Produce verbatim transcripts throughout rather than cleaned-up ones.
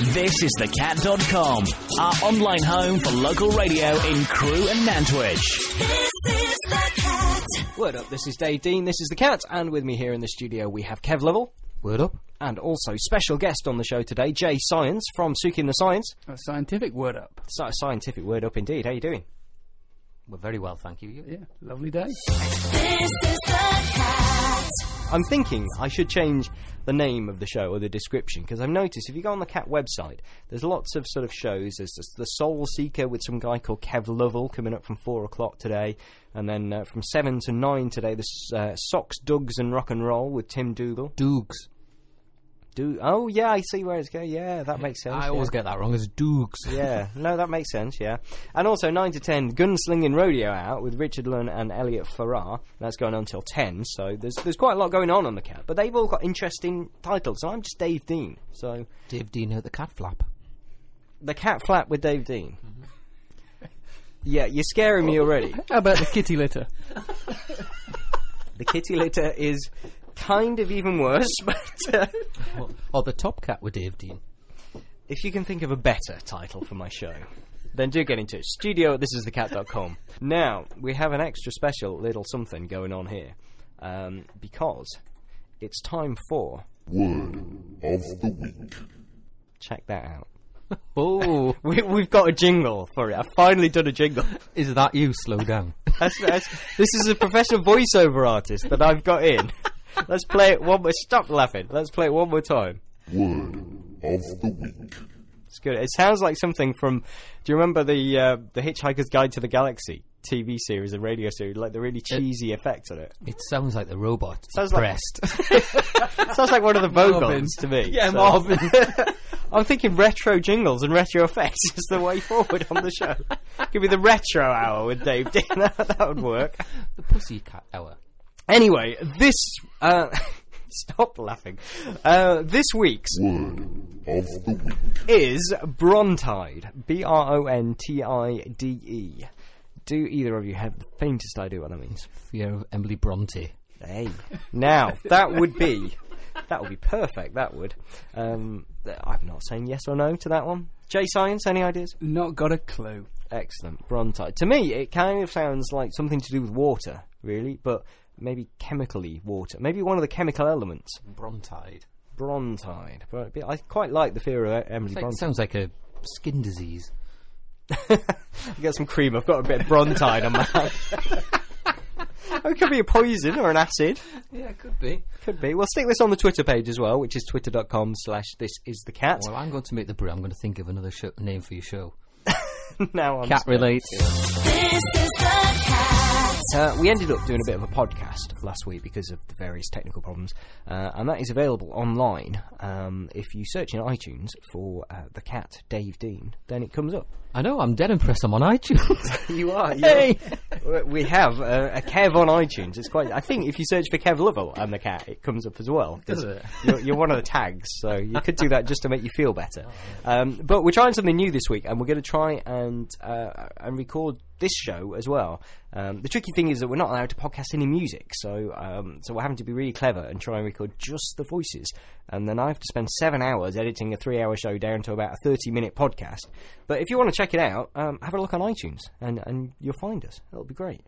This is the cat dot com, our online home for local radio in Crewe and Nantwich. This is The Cat. Word up, this is Dave Dean, this is The Cat, and with me here in the studio we have Kev Lovell. Word up. And also special guest on the show today, Jay Science from Suking the Science. A scientific word up. So, scientific word up indeed. How are you doing? Well, very well, thank you. Yeah, lovely day. This is The Cat. I'm thinking I should change the name of the show or the description, because I've noticed if you go on the Cat website, there's lots of sort of shows. There's The Soul Seeker with some guy called Kev Lovell coming up from four o'clock today, and then uh, from seven to nine today, there's uh, Socks, Dugs and Rock and Roll with Tim Dougal. Dugs. Do oh yeah, I see where it's going. Yeah, that makes sense. I yeah. always get that wrong. It's Dukes. Yeah, no, that makes sense. Yeah, and also nine to ten, Gunslinging Rodeo Out with Richard Lunn and Elliot Farrar. That's going on till ten. So there's there's quite a lot going on on the Cat, but they've all got interesting titles. And I'm just Dave Dean. So Dave Dean at the Cat Flap. The Cat Flap with Dave Dean. Mm-hmm. Yeah, you're scaring me already. How about the kitty litter? The kitty litter is kind of even worse, but uh, or, or the Top Cat with Dave Dean. If you can think of a better title for my show, then do get into it. Studio at this is the cat dot com. Now, we have an extra special little something going on here, um, because it's time for Word of the Week. Check that out. Oh, we, we've got a jingle for it. I've finally done a jingle. Is that you? Slow down. that's, that's, this is a professional voiceover artist that I've got in. Let's play it one more... Stop laughing. Let's play it one more time. Word of the Week. It's good. It sounds like something from... Do you remember the uh, the Hitchhiker's Guide to the Galaxy T V series and radio series? Like the really cheesy it, effect on it. It sounds like the robot. Sounds depressed. Like, sounds like one of the Vogons to me. Yeah, so. Marvin. I'm thinking retro jingles and retro effects is the way forward on the show. Give me the retro hour with Dave Dean. That would work. The Pussycat Hour. Anyway, this... Uh, stop laughing. Uh, this week's... Word of the Week. ...is Brontide. B R O N T I D E. Do either of you have the faintest idea what that means? Fear of Emily Bronte. Hey. Now, that would be... That would be perfect, that would. Um, I'm not saying yes or no to that one. Jay Science, any ideas? Not got a clue. Excellent. Brontide. To me, it kind of sounds like something to do with water, really, but... Maybe chemically water. Maybe one of the chemical elements. Brontide. Brontide. But I quite like the fear of Emily like, Bronte. It sounds like a skin disease. I've got some cream. I've got a bit of Brontide on my hand. It could be a poison or an acid. Yeah, it could be. Could be. We'll stick this on the Twitter page as well, which is twitter.com slash this is the cat. Well, I'm going to make the brew. I'm going to think of another sh- name for your show. Now on. Cat scared. Relates. This is The Cat. Uh, we ended up doing a bit of a podcast last week because of the various technical problems, uh, and that is available online. Um, if you search in iTunes for uh, The Cat Dave Dean, then it comes up. I know, I'm dead impressed I'm on iTunes. You are, yeah. Hey! We have uh, a Kev on iTunes. It's quite. I think if you search for Kev Lovell and The Cat, it comes up as well. Does it? You're, you're one of the tags, so you could do that just to make you feel better. Um, but we're trying something new this week, and we're going to try and And, uh, and record this show as well. Um, the tricky thing is that we're not allowed to podcast any music, so um, so we're having to be really clever and try and record just the voices. And then I have to spend seven hours editing a three-hour show down to about a thirty-minute podcast. But if you want to check it out, um, have a look on iTunes, and, and you'll find us. That'll be great.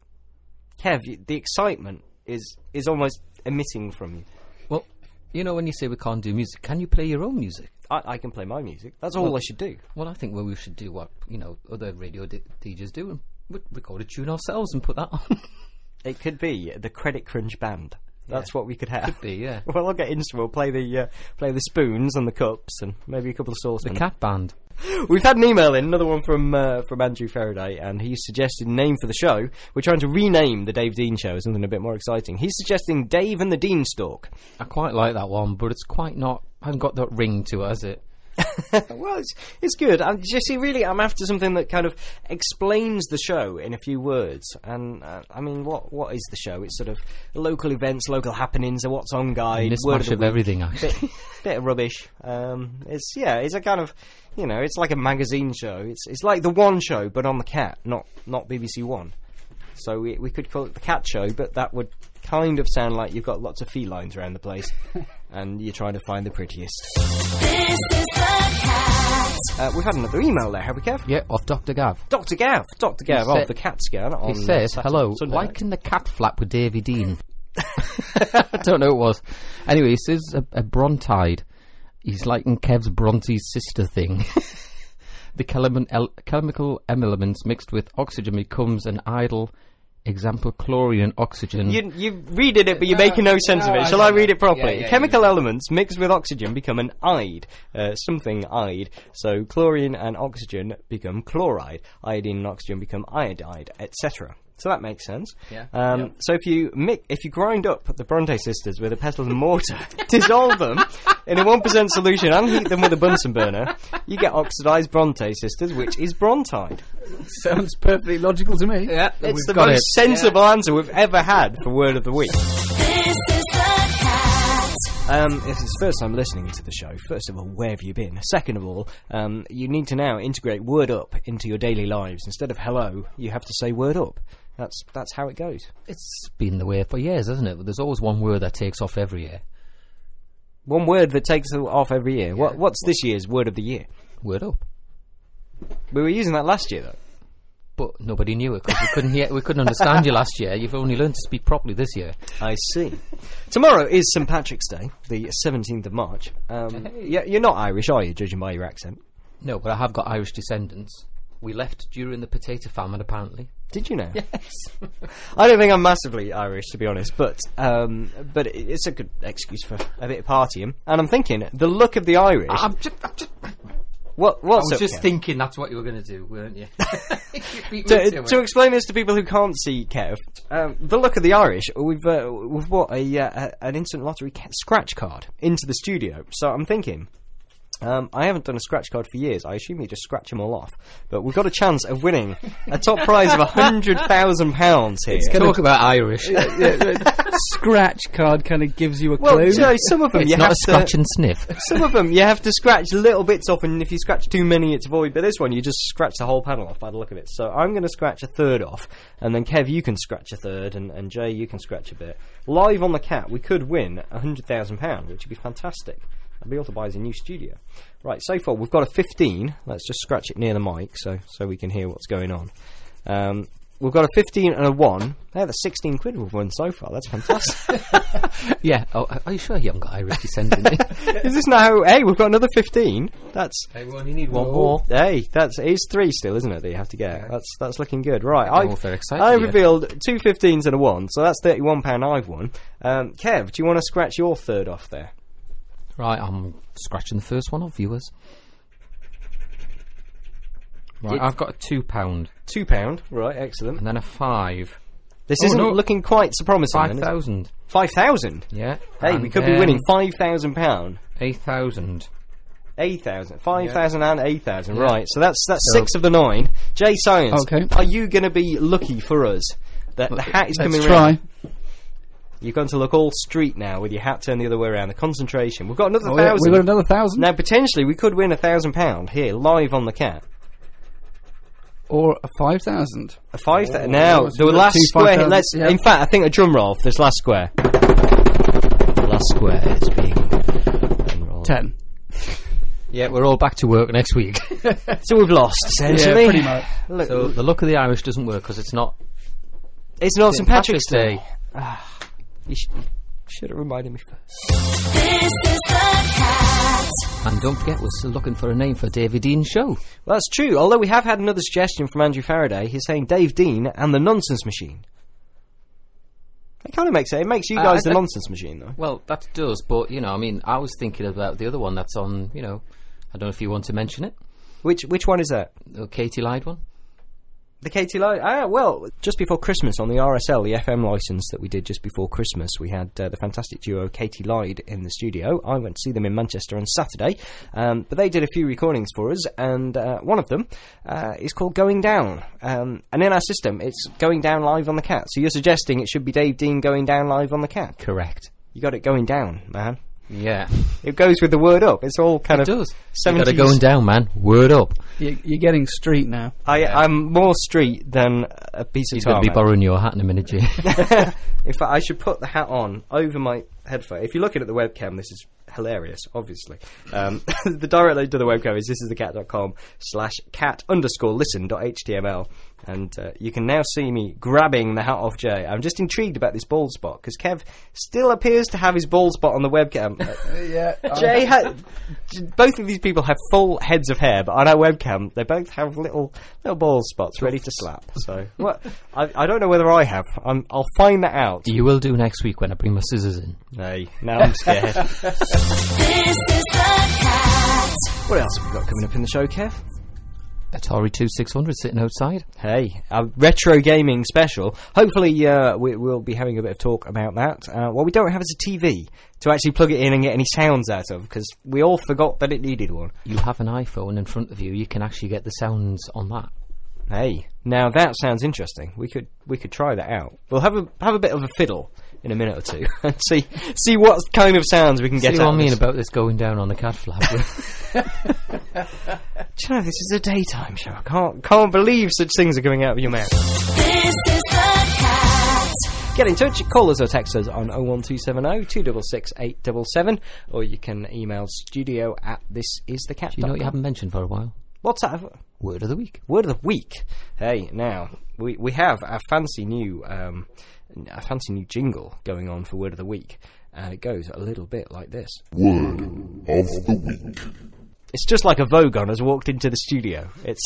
Kev, you, the excitement is is almost emitting from you. Well, you know, when you say we can't do music, can you play your own music? I, I can play my music. That's all well, I should do. Well, I think well, we should do what, you know, other radio d- DJs do, and we'd record a tune ourselves and put that on. It could be the Credit Crunch Band. That's yeah. what we could have. Could be, yeah. Well, I'll get into it. We'll play the, uh, play the spoons and the cups and maybe a couple of saucepans. The Cat Band. We've had an email in, another one from uh, from Andrew Faraday, and he suggested a name for the show. We're trying to rename the Dave Dean Show as something a bit more exciting. He's suggesting Dave and the Deanstalk. I quite like that one, but it's quite not... I haven't got that ring to it, has it? Well, it's, it's good. I'm, you see, really, I'm after something that kind of explains the show in a few words. And, uh, I mean, what what is the show? It's sort of local events, local happenings, a what's on guide. It's much of, of everything, actually. Bit, bit of rubbish. Um, it's, yeah, it's a kind of, you know, it's like a magazine show. It's it's like The One Show, but on the Cat, not, not B B C One. So we, we could call it The Cat Show, but that would kind of sound like you've got lots of felines around the place and you're trying to find the prettiest. This is The Cat. Cat. Uh, we've had another email there, have we, Kev? Yeah, of Doctor Gav. Doctor Gav. Doctor Gav of the Cat Scan. He says, hello, why can the cat flap with Davy Dean? I don't know what it was. Anyway, he says a, a Brontide. He's liking Kev's Bronte's sister thing. The chemical el- chemical elements mixed with oxygen becomes an idle example, chlorine and oxygen. You, you read it, but you're no, making no sense no, of it. Shall I, I read it properly? Yeah, yeah, chemical yeah. elements mixed with oxygen become an ide, uh, something ide. So chlorine and oxygen become chloride. Iodine and oxygen become iodide, et cetera. So that makes sense. Yeah. Um, yep. So if you mi- if you grind up the Bronte sisters with a pestle and mortar, dissolve them in a one percent solution and heat them with a Bunsen burner, you get oxidised Bronte sisters, which is Brontide. Sounds perfectly logical to me. Yeah, it's the most it. sensible yeah. answer we've ever had for Word of the Week. This is the Cat. Um, if it's the first time listening to the show, first of all, where have you been? Second of all, um, you need to now integrate Word Up into your daily lives. Instead of hello, you have to say Word Up. That's that's how it goes. It's been the way for years, hasn't it? There's always one word that takes off every year. One word that takes off every year. Yeah. What What's this year's word of the year? Word up. We were using that last year, though. But nobody knew it because we couldn't hear, we couldn't understand you last year. You've only learned to speak properly this year. I see. Tomorrow is Saint Patrick's Day, the seventeenth of March. Um, hey. Yeah, you're not Irish, are you? Judging by your accent. No, but I have got Irish descendants. We left during the potato famine, apparently. Did you know? Yes. I don't think I'm massively Irish, to be honest, but um, but it's a good excuse for a bit of partying. And I'm thinking, the look of the Irish... I'm just... I'm just what, what's I was up, just Kev? Thinking that's what you were going to do, weren't you? you to, to, to explain this to people who can't see, Kev, um, the look of the Irish, we've uh, we've bought a, uh, an instant lottery scratch card into the studio, so I'm thinking... Um, I haven't done a scratch card for years. I assume you just scratch them all off. But we've got a chance of winning a top prize of one hundred thousand pounds here. It's Talk of, about Irish. Yeah, yeah, scratch card kind of gives you a well, clue. Well, you know, some of them... It's you not have a scratch to, and sniff. Some of them you have to scratch little bits off, and if you scratch too many, it's void. But this one, you just scratch the whole panel off by the look of it. So I'm going to scratch a third off, and then Kev, you can scratch a third, and, and Jay, you can scratch a bit. Live on the Cat, we could win one hundred thousand pounds, which would be fantastic. I'd be able to buy us a new studio. Right, so far we've got a fifteen. Let's just scratch it near the mic so so we can hear what's going on. Um, we've got a fifteen and a one. Yeah, that's sixteen quid we've won so far. That's fantastic. Yeah. Oh, are you sure you haven't got Irish descendant? Is this not how... Hey, we've got another fifteen. That's... Hey, we only need one more. Hey, that's... It's three still, isn't it, that you have to get? Yeah. That's that's looking good. Right. I'm all very excited. I revealed two fifteens and a one, so that's thirty-one pounds I've won. Um, Kev, do you want to scratch your third off there? Right, I'm scratching the first one off, viewers. Right, it's I've got a two pound. Two pound, right, excellent. And then a five. This oh, isn't no. looking quite so promising. Five thousand. Five thousand? Yeah. Hey, and we could um, be winning five thousand pound. Eight thousand. Eight thousand. Five thousand yeah. and eight thousand, yeah. Right. So that's that's so six of the nine. Jay Science, okay. Are you going to be lucky for us? That L- the hat is coming around. Let's try. You've gone to look all street now with your hat turned the other way around. The concentration. We've got another oh, thousand. We've got another thousand. Now, potentially, we could win a thousand pound here, live on the Cat. Or a five thousand. A five thousand. Oh, now, the last two, square. five, let's. Yeah. In fact, I think a drum roll for this last square. The last square is being... Ten. Yeah, we're all back to work next week. So we've lost, essentially. Yeah, pretty much. Look, so the luck of the Irish doesn't work because it's not... It's not Saint Patrick's Day. Day. You sh- should have reminded me first. This is the Cat. And don't forget, we're still looking for a name for Davy Dean's show. Well, that's true, although we have had another suggestion from Andrew Faraday. He's saying Dave Dean and the Nonsense Machine. It kind of makes sense. It makes you guys uh, the that, Nonsense Machine, though. Well, that does, but, you know, I mean, I was thinking about the other one that's on, you know, I don't know if you want to mention it. Which which one is that? The Katie Lyde one. The Katie Lyde, ah, well, just before Christmas on the R S L, the F M licence that we did just before Christmas, we had uh, the fantastic duo Katie Lyde in the studio. I went to see them in Manchester on Saturday, um, but they did a few recordings for us, and uh, one of them uh, is called Going Down. Um, and in our system, it's Going Down Live on the Cat. So you're suggesting it should be Dave Dean Going Down Live on the Cat? Correct. You got it going down, man. Yeah. It goes with the word up. It's all kind it of... It does. You've got it going down, man. Word up. You're, you're getting street now. I, yeah. I'm more street than a piece He's of tar. He's going to be man. borrowing your hat in a minute, Jim. In fact, I should put the hat on over my... headphone. If you're looking at the webcam, this is hilarious, obviously. Um, the direct link to the webcam is thisisthecat.com slash cat underscore listen dot html. And uh, you can now see me grabbing the hat off Jay. I'm just intrigued about this bald spot, because Kev still appears to have his bald spot on the webcam. Uh, yeah, Jay ha- both of these people have full heads of hair, but on our webcam, they both have little little bald spots ready to slap. So well, I, I don't know whether I have. I'm, I'll find that out. You will do next week when I bring my scissors in. Hey, now I'm scared. This is the cat. What else have we got coming up in the show, Kev? Atari twenty-six hundred sitting outside. Hey, a retro gaming special. Hopefully uh, we, we'll be having a bit of talk about that. Uh, what we don't have is a T V to actually plug it in and get any sounds out of, because we all forgot that it needed one. You have an iPhone in front of you, you can actually get the sounds on that. Hey, now that sounds interesting. We could we could try that out. We'll have a have a bit of a fiddle in a minute or two and see see what kind of sounds we can see get out. See what I mean this. About this going down on the cat flap. Do you know, this is a daytime show. I can't can't believe such things are coming out of your mouth. This is the cat. Get in touch, call us or text us on oh one two seven oh, two six six, eight seven seven, or you can email studio at thisisthecat dot com. Do you know what you haven't mentioned for a while? What's that? Word of the week. Word of the week. Hey, now, we we have a fancy new um, a fancy new jingle going on for Word of the Week, and it goes a little bit like this. Word of the Week. It's just like a Vogon has walked into the studio. It's...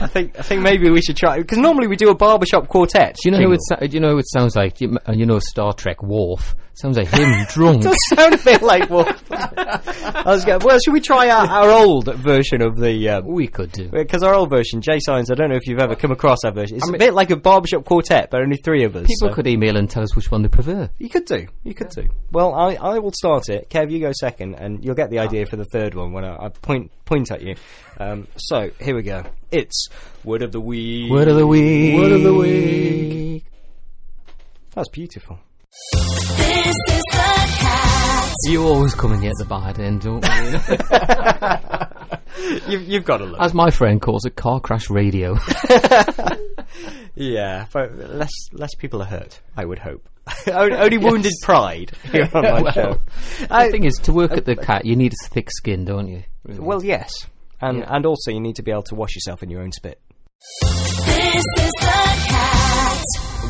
I think I think maybe we should try, because normally we do a barbershop quartet. Do you know who it, do you know who it sounds like? Do you, you know Star Trek Worf? Sounds like him drunk. It does sound a bit like Worf. I was going, well, should we try our, our old version of the? Um, we could do, because our old version, Jay Sines. I don't know if you've ever come across our version. It's I mean, a bit like a barbershop quartet, but only three of us. People so. could email and tell us which one they prefer. You could do, you could yeah. do. Well, I, I will start it. Kev, you go second, and you'll get the idea oh. for the third one when I, I point point at you. Um, so here we go. It's Word of the Week. Word of the Week. Word of the Week. That's beautiful. This is the cat. You always come in at the bad end, don't you? you've, you've got to look. As my friend calls it, car crash radio. Yeah, but less less people are hurt, I would hope. Only yes. Wounded pride here on my well, show. I, the thing is, to work uh, at the cat, you need a thick skin, don't you? Really? Well, yes. And yeah. and also you need to be able to wash yourself in your own spit. This is the cat.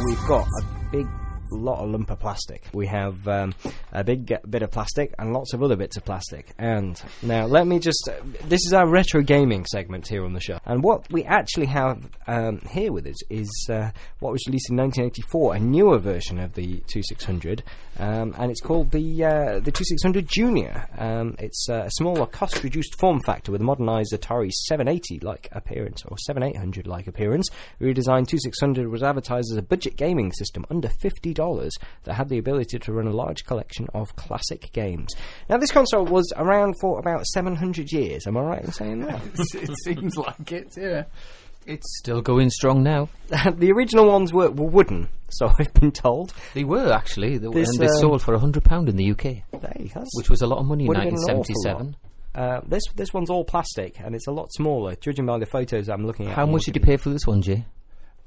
We've got a big lot of lump of plastic. We have um, a big bit of plastic and lots of other bits of plastic. And now let me just... Uh, this is our retro gaming segment here on the show. And what we actually have um, here with us is uh, what was released in nineteen eighty-four, a newer version of the twenty-six hundred. Um, and it's called the uh, the twenty-six hundred Junior. Um, it's uh, a smaller, cost-reduced form factor with a modernised Atari seven eighty-like appearance, or seventy-eight hundred-like appearance. Redesigned twenty-six hundred was advertised as a budget gaming system under fifty dollars that had the ability to run a large collection of classic games. Now, this console was around for about seven hundred years. Am I right in saying that? It seems like it, yeah. It's still going strong now. The original ones were, were wooden, so I've been told. They were, actually. They, this, and they um, sold for one hundred pounds in the U K, hey, which was a lot of money in nineteen seventy-seven. Uh, this this one's all plastic, and it's a lot smaller, judging by the photos I'm looking at. How much did you pay for this one, Jay?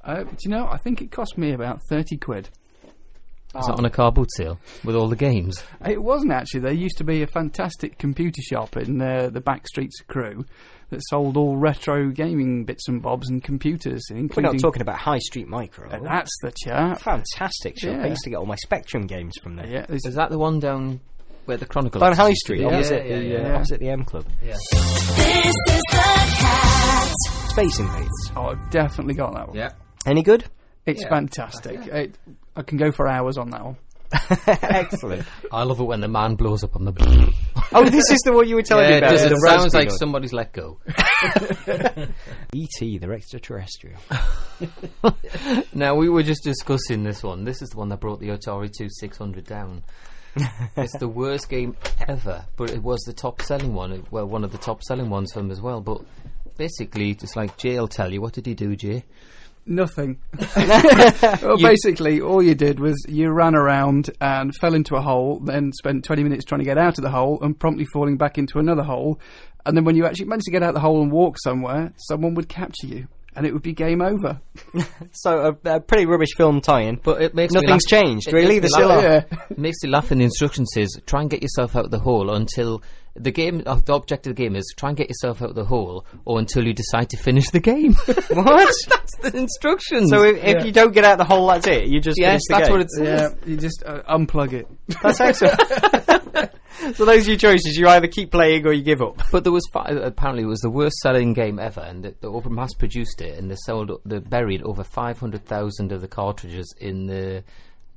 Uh, do you know, I think it cost me about thirty quid. Was oh. that on a car boot sale with all the games? It wasn't, actually. There used to be a fantastic computer shop in uh, the back streets of Crewe that sold all retro gaming bits and bobs and computers. Including... We're not talking about High Street Micro. Uh, that's the chart. Fantastic shop. Yeah. I used to get all my Spectrum games from there. Yeah, is that the one down where the Chronicle... Down High Street, yeah, opposite, yeah, yeah, the, yeah. opposite the M Club. Yeah. This is the cat. Space Invaders. Oh, I've definitely got that one. Yeah. Any good? It's yeah. fantastic. Yeah. It, I can go for hours on that one. Excellent. I love it when the man blows up on the... Oh, this is the one you were telling yeah, me about. It, it sounds like good. Somebody's let go. E T, the extraterrestrial. Now, we were just discussing this one. This is the one that brought the Atari twenty-six hundred down. It's the worst game ever, but it was the top-selling one. It, well, one of the top-selling ones for him as well. But basically, just like Jay will tell you, what did he do, Jay? Nothing. Well, you, basically, all you did was you ran around and fell into a hole, then spent twenty minutes trying to get out of the hole and promptly falling back into another hole. And then when you actually managed to get out of the hole and walk somewhere, someone would capture you and it would be game over. So a, a pretty rubbish film tie-in, but it makes nothing's me laugh. changed. It really, the still yeah. It makes you laugh. And the instruction says, "Try and get yourself out of the hole until the game." Uh, the object of the game is try and get yourself out of the hole, or until you decide to finish the game. What? That's the instructions. So if, if yeah. you don't get out of the hole, that's it. You just yes, finish the that's game. what it's. Yeah, you just uh, unplug it. That's excellent. So those are your choices. You either keep playing or you give up. But there was five, apparently it was the worst selling game ever, and the, the Open Mass produced it, and they sold, they buried over five hundred thousand of the cartridges in the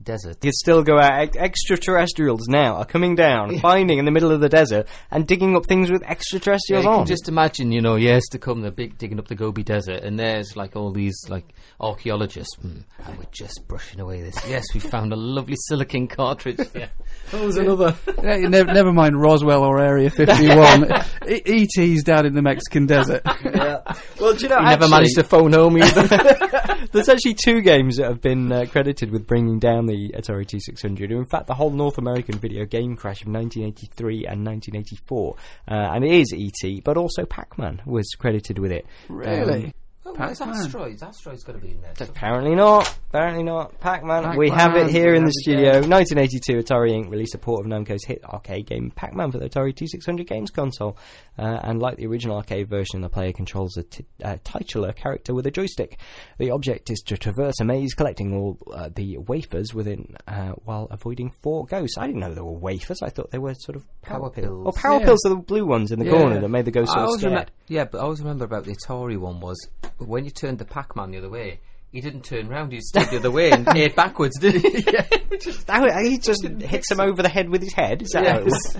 desert. You still go out. Extraterrestrials now are coming down, finding in the middle of the desert and digging up things with extraterrestrials yeah, you on. Can just imagine, you know, years to come, they're big digging up the Gobi Desert, and there's like all these like archaeologists, mm, and we're just brushing away this. Yes, we found a lovely silicon cartridge there. That was another. Yeah, never, never mind Roswell or Area fifty-one. E T's down in the Mexican desert. Yeah. Well, do you know? He actually never managed to phone home either. There's actually two games that have been uh, credited with bringing down the Atari T six hundred. In fact, the whole North American video game crash of nineteen eighty-three and nineteen eighty-four, uh, and it is E T, but also Pac-Man was credited with it. Really? Um, oh, there's Asteroids. Asteroids got to be in there. Apparently not. Apparently not. Pac-Man. Pac-Man. We have it here we in the studio. nineteen eighty-two, Atari Incorporated released a port of Namco's hit arcade game Pac-Man for the Atari T six hundred games console. Uh, and like the original arcade version, the player controls a t- uh, titular character with a joystick. The object is to traverse a maze, collecting all uh, the wafers within uh, while avoiding four ghosts. I didn't know they were wafers. I thought they were sort of power, power pills. Or power yeah. pills are the blue ones in the yeah. corner that made the ghosts all scared. Rem- yeah, but I always remember about the Atari one was when you turned the Pac-Man the other way, he didn't turn round, he stood the other way and aired backwards, did he? Yeah. just, he just hits him over the head with his head. Is that yes. how it was?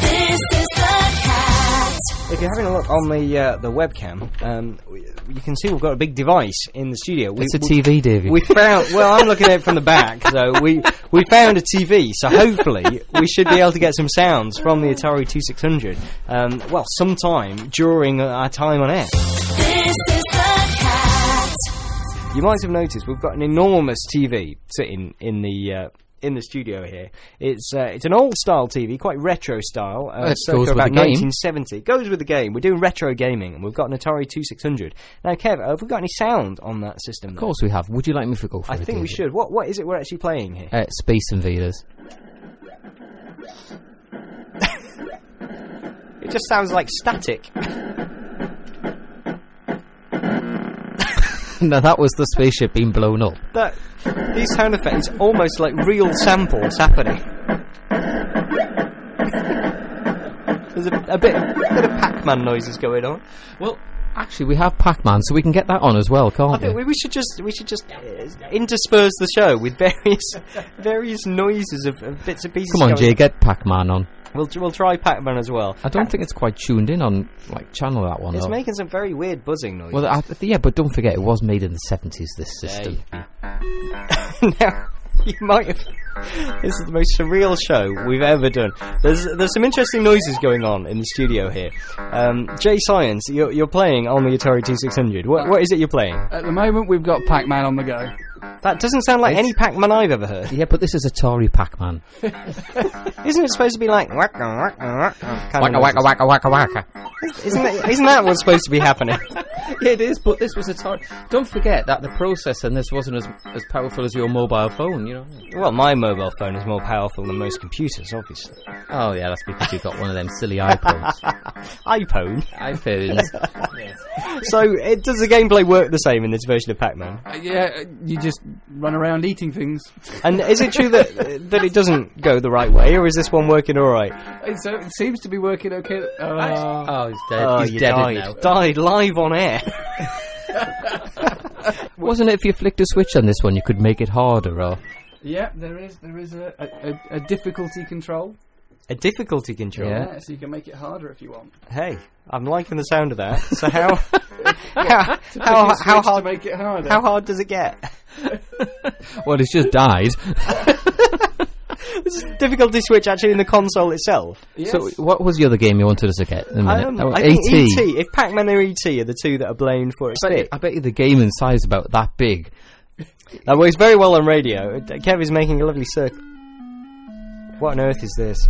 This is the cat. If you're having a look on the uh, the webcam, um, you can see we've got a big device in the studio. We, it's a we, T V, David. We found. Well, I'm looking at it from the back, so we we found a T V. So hopefully we should be able to get some sounds from the Atari T six hundred. Um, well, sometime during our time on air. This is the cat. You might have noticed we've got an enormous T V sitting in the uh, in the studio here. It's uh, it's an old style T V, quite retro style. Uh, so goes about nineteen seventy. Goes with the game. We're doing retro gaming, and we've got an Atari twenty-six hundred. Now, Kev, have we got any sound on that system? Of though? course we have. Would you like me to go for I it? I think we should. What what is it we're actually playing here? Uh, Space Invaders. It just sounds like static. No, that was the spaceship being blown up. That, these sound effects almost like real samples happening. There's a, a, bit, a bit of Pac-Man noises going on. Well, actually, we have Pac-Man, so we can get that on as well, can't we? I think we, we should just we should just uh, intersperse the show with various various noises of, of bits and pieces. Come on, Jay, on. Get Pac-Man on. We'll we'll try Pac-Man as well. I don't and think it's quite tuned in on like channel that one. It's though. making some very weird buzzing noises. Well, I, yeah, but don't forget it was made in the seventies. This system. Now you might have. This is the most surreal show we've ever done. There's there's some interesting noises going on in the studio here. Um, Jay Science, you're you're playing on the Atari T six hundred. What what is it you're playing? At the moment, we've got Pac-Man on the go. That doesn't sound like it's any Pac-Man I've ever heard. Yeah, but this is Atari Pac-Man. Isn't it supposed to be like wacka wacka wacka wacka wacka wacka wacka wacka? Isn't that, isn't that what's supposed to be happening? Yeah, it is, but this was Atari. Don't forget that the processor in this wasn't as as powerful as your mobile phone, you know. Well, my mobile phone is more powerful than most computers, obviously. Oh yeah, that's because you've got one of them silly iPhones. iPhone? iPhones. Yes. So, it, does the gameplay work the same in this version of Pac-Man? Uh, yeah, you just run around eating things. And is it true that that it doesn't go the right way, or is this one working all right? So it seems to be working okay. Uh, oh, he's dead. Oh, he's dead died. now. Died live on air. Wasn't it if you flicked a switch on this one, you could make it harder, or? Yeah, there is there is a, a, a difficulty control. A difficulty control? Yeah, so you can make it harder if you want. Hey, I'm liking the sound of that. So how how, how, how hard to make it harder? How hard does it get? Well, it's just died. This is a difficulty switch actually in the console itself. Yes. So what was the other game you wanted us to get? In a minute? I don't know. I think E T. If Pac-Man or E T are the two that are blamed for it. I bet, I bet you the game in size is about that big. That works very well on radio. Kev is making a lovely circle. What on earth is this?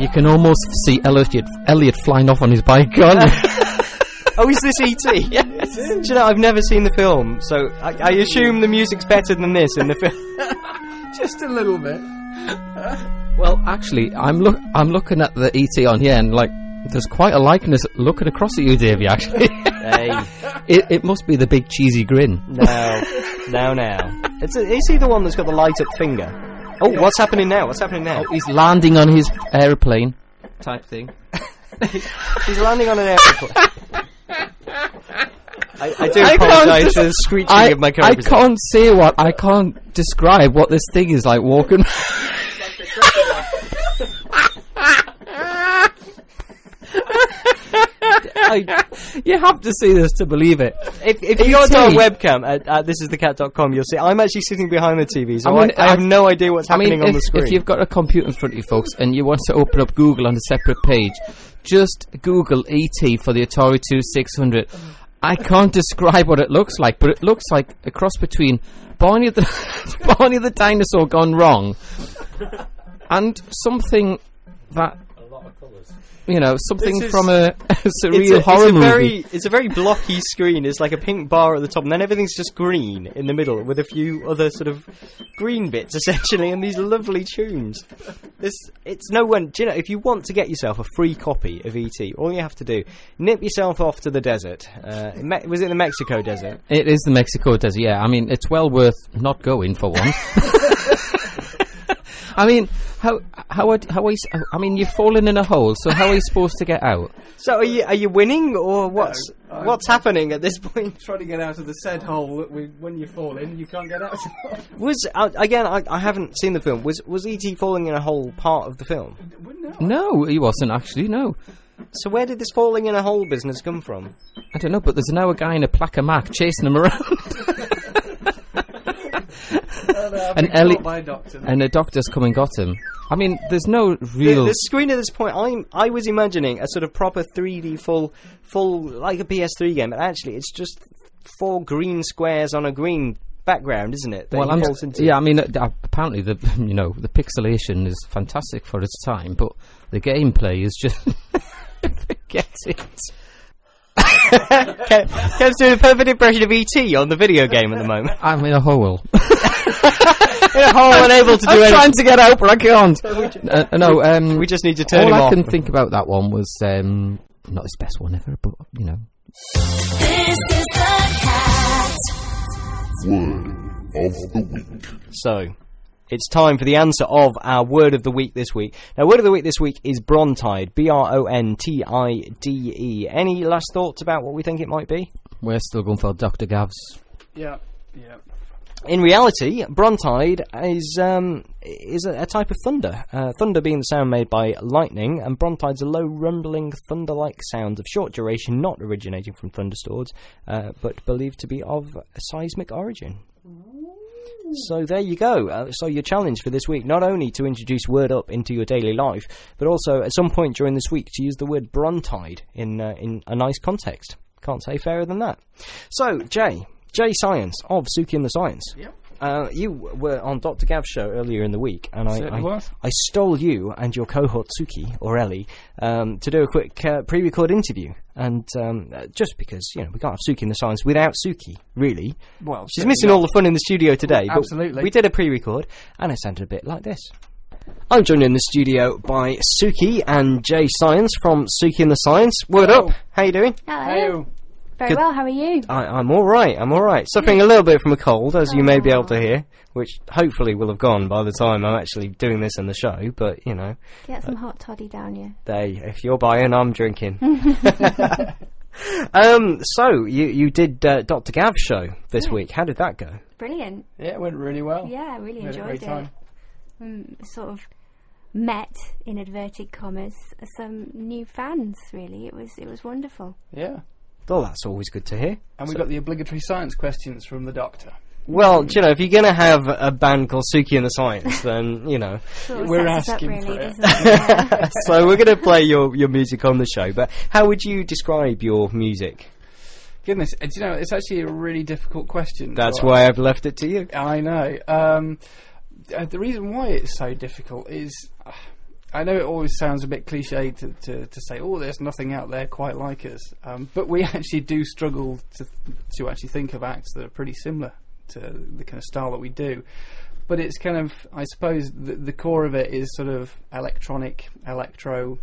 You can almost see Elliot, Elliot flying off on his bike, can't you? Oh, is this E T? Yes. Do you know, I've never seen the film, so I, I assume the music's better than this in the film. Just a little bit. Well, actually, I'm look I'm looking at the E T on here, and like, there's quite a likeness looking across at you, Davey, actually. Hey. It, it must be the big cheesy grin. No, no, no. It's a, is he the one that's got the light-up finger? Oh, what's happening now? What's happening now? Oh, he's landing on his aeroplane type thing. He's landing on an aeroplane. I, I do apologise for the screeching I, of my I can't say what, I can't describe what this thing is like walking. I, you have to see this to believe it. If, if you go to our webcam at, at this is the cat dot com, you'll see I'm actually sitting behind the T V, so I, mean, I, I have no idea what's I happening mean, on if, the screen. If you've got a computer in front of you, folks, and you want to open up Google on a separate page, just Google E T for the Atari twenty-six hundred. I can't describe what it looks like, but it looks like a cross between Barney the Barney the dinosaur gone wrong and something that... You know, something is, from a, a surreal it's a, horror it's a movie. Very, it's a very blocky screen. It's like a pink bar at the top, and then everything's just green in the middle with a few other sort of green bits, essentially, and these lovely tunes. This, it's no one... Do you know, if you want to get yourself a free copy of E T, all you have to do, nip yourself off to the desert. Uh, me- was it the Mexico desert? It is the Mexico desert, yeah. I mean, it's well worth not going, for one. I mean... How how are, how are you, I mean, you've fallen in a hole, so how are you supposed to get out? So are you are you winning, or what's no, what's happening at this point? Trying to get out of the said hole that we, when you fall in, you can't get out. Was uh, again, I, I haven't seen the film. Was was E T falling in a hole part of the film? No, no he wasn't actually. No. So where did this falling in a hole business come from? I don't know, but there's now a guy in a placa mac chasing him around. No, no, and, Ellie- doctor, and a doctor's come and got him. I mean, there's no real... The, the screen at this point, I'm, I was imagining a sort of proper three D full, full like a P S three game, but actually it's just four green squares on a green background, isn't it? Well, I'm, into. Yeah, I mean, uh, apparently the you know the pixelation is fantastic for its time, but the gameplay is just... Forget it. Kev's doing a perfect impression of E T on the video game at the moment. I'm in a hole. In a hole, unable to do anything. I'm trying to get out, but I can't. Uh, no, um, we just need to turn all him I off. All I can think about that one was um, not his best one ever, but you know. This is the cat word of the week. So. It's time for the answer of our Word of the Week this week. Now, Word of the Week this week is Brontide, B R O N T I D E. Any last thoughts about what we think it might be? We're still going for Doctor Gavs. Yeah, yeah. In reality, Brontide is um, is a, a type of thunder. Uh, thunder being the sound made by lightning, and Brontide's a low, rumbling, thunder-like sound of short duration, not originating from thunderstorms, uh, but believed to be of a seismic origin. So there you go. Uh, so your challenge for this week, not only to introduce Word Up into your daily life, but also at some point during this week to use the word Brontide in uh, in a nice context. Can't say fairer than that. So, Jay, Jay Science of Suki and the Science. Yep. Uh, you were on Doctor Gav's show earlier in the week, and I, I, I stole you and your cohort Suki, or Ellie, um, to do a quick uh, pre-record interview. And um, just because, you know, we can't have Suki in the Science without Suki, really. Well, she's missing not. all the fun in the studio today. Well, absolutely. We did a pre-record, and it sounded a bit like this. I'm joined in the studio by Suki and Jay Science from Suki and the Science. Word Hello. Up. How you doing? Hello. Hey. Very Good. Well, how are you? I, I'm all right, I'm all right. Suffering a little bit from a cold, as Aww. You may be able to hear, which hopefully will have gone by the time I'm actually doing this in the show, but, you know. Get some uh, hot toddy down you. There, if you're buying, I'm drinking. um, so, you, you did uh, Doctor Gav's show this yeah. week. How did that go? Brilliant. Yeah, it went really well. Yeah, I really enjoyed it. Had a great time. Um, sort of met, in inverted commas, some new fans, really. It was, it was wonderful. Yeah. Well, that's always good to hear. And we so. got the obligatory science questions from the doctor. Well, do you know, if you're going to have a band called Suki and the Science, then, you know, sort of we're asking really, for it. it? So we're going to play your, your music on the show, but how would you describe your music? Goodness, do you know, it's actually a really difficult question. That's why I, I've left it to you. I know. Um, the reason why it's so difficult is... Uh, I know it always sounds a bit cliche to, to, to say, oh, there's nothing out there quite like us, um, but we actually do struggle to to actually think of acts that are pretty similar to the kind of style that we do. But it's kind of, I suppose, the, the core of it is sort of electronic, electro,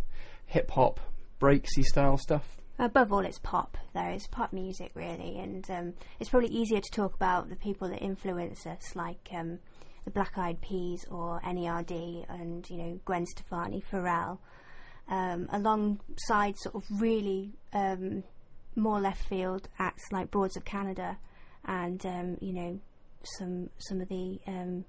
hip-hop, breaksy style stuff. Above all, it's pop, though. It's pop music, really, and um, it's probably easier to talk about the people that influence us, like um, the Black Eyed Peas or N E R D and, you know, Gwen Stefani, Pharrell, um, alongside sort of really um, more left-field acts like Broads of Canada and, um, you know, some some of the... Um,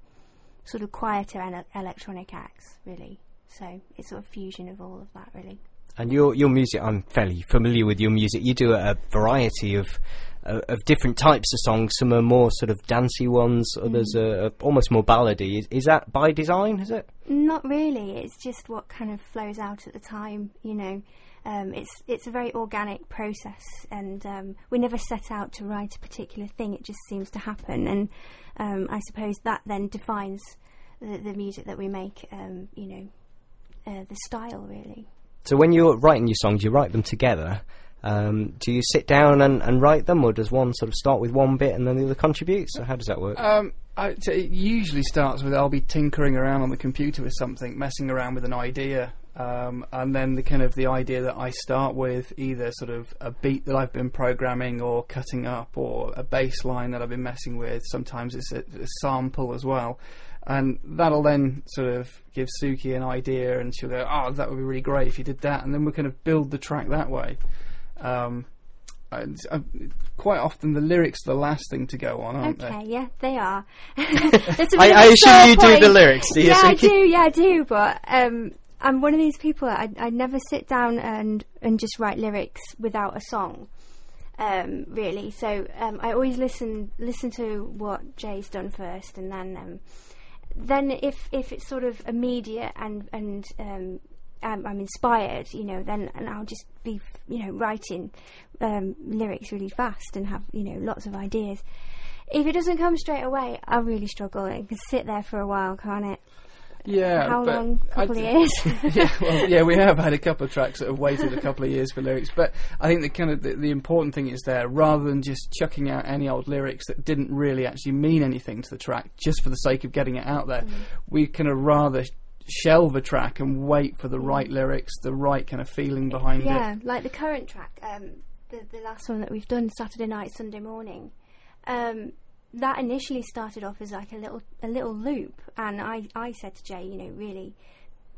sort of quieter ele- electronic acts, really. So it's sort of fusion of all of that, really. And your your music, I'm fairly familiar with your music. You do a, a variety of uh, of different types of songs. Some are more sort of dancey ones, others mm. are, are almost more ballady. Is, is that by design, is it? Not really. It's just what kind of flows out at the time, you know. Um, it's it's a very organic process, and um, we never set out to write a particular thing. It just seems to happen, and um, I suppose that then defines the, the music that we make. Um, you know, uh, the style, really. So when you're writing your songs, you write them together. Um, do you sit down and, and write them, or does one sort of start with one bit and then the other contributes? Or how does that work? Um, I, so it usually starts with I'll be tinkering around on the computer with something, messing around with an idea. Um, and then the kind of the idea that I start with, either sort of a beat that I've been programming or cutting up, or a bass line that I've been messing with. Sometimes it's a, a sample as well, and that'll then sort of give Suki an idea, and she'll go, "Oh, that would be really great if you did that." And then we kind of build the track that way. Um, And, uh, quite often the lyrics are the last thing to go on, aren't okay, they? Okay, yeah, they are. I, I assume you point. do the lyrics, do you? Yeah, I do, yeah, I do, but um, I'm one of these people, I, I never sit down and, and just write lyrics without a song, um, really. So um, I always listen listen to what Jay's done first, and then um, then if, if it's sort of immediate and... and um, Um, I'm inspired, you know, then and I'll just be, you know, writing um, lyrics really fast and have, you know, lots of ideas. If it doesn't come straight away, I'll really struggle. It can sit there for a while, can't it? Yeah. How long? A couple d- of years? yeah, well, yeah, we have had a couple of tracks that have waited a couple of years for lyrics, but I think the kind of the, the important thing is there, rather than just chucking out any old lyrics that didn't really actually mean anything to the track, just for the sake of getting it out there, mm. we kind of rather... shelve a track and wait for the right lyrics, the right kind of feeling behind yeah, it. Yeah, like the current track, um, the, the last one that we've done, Saturday Night, Sunday Morning, um, that initially started off as like a little a little loop, and I, I said to Jay, you know, really,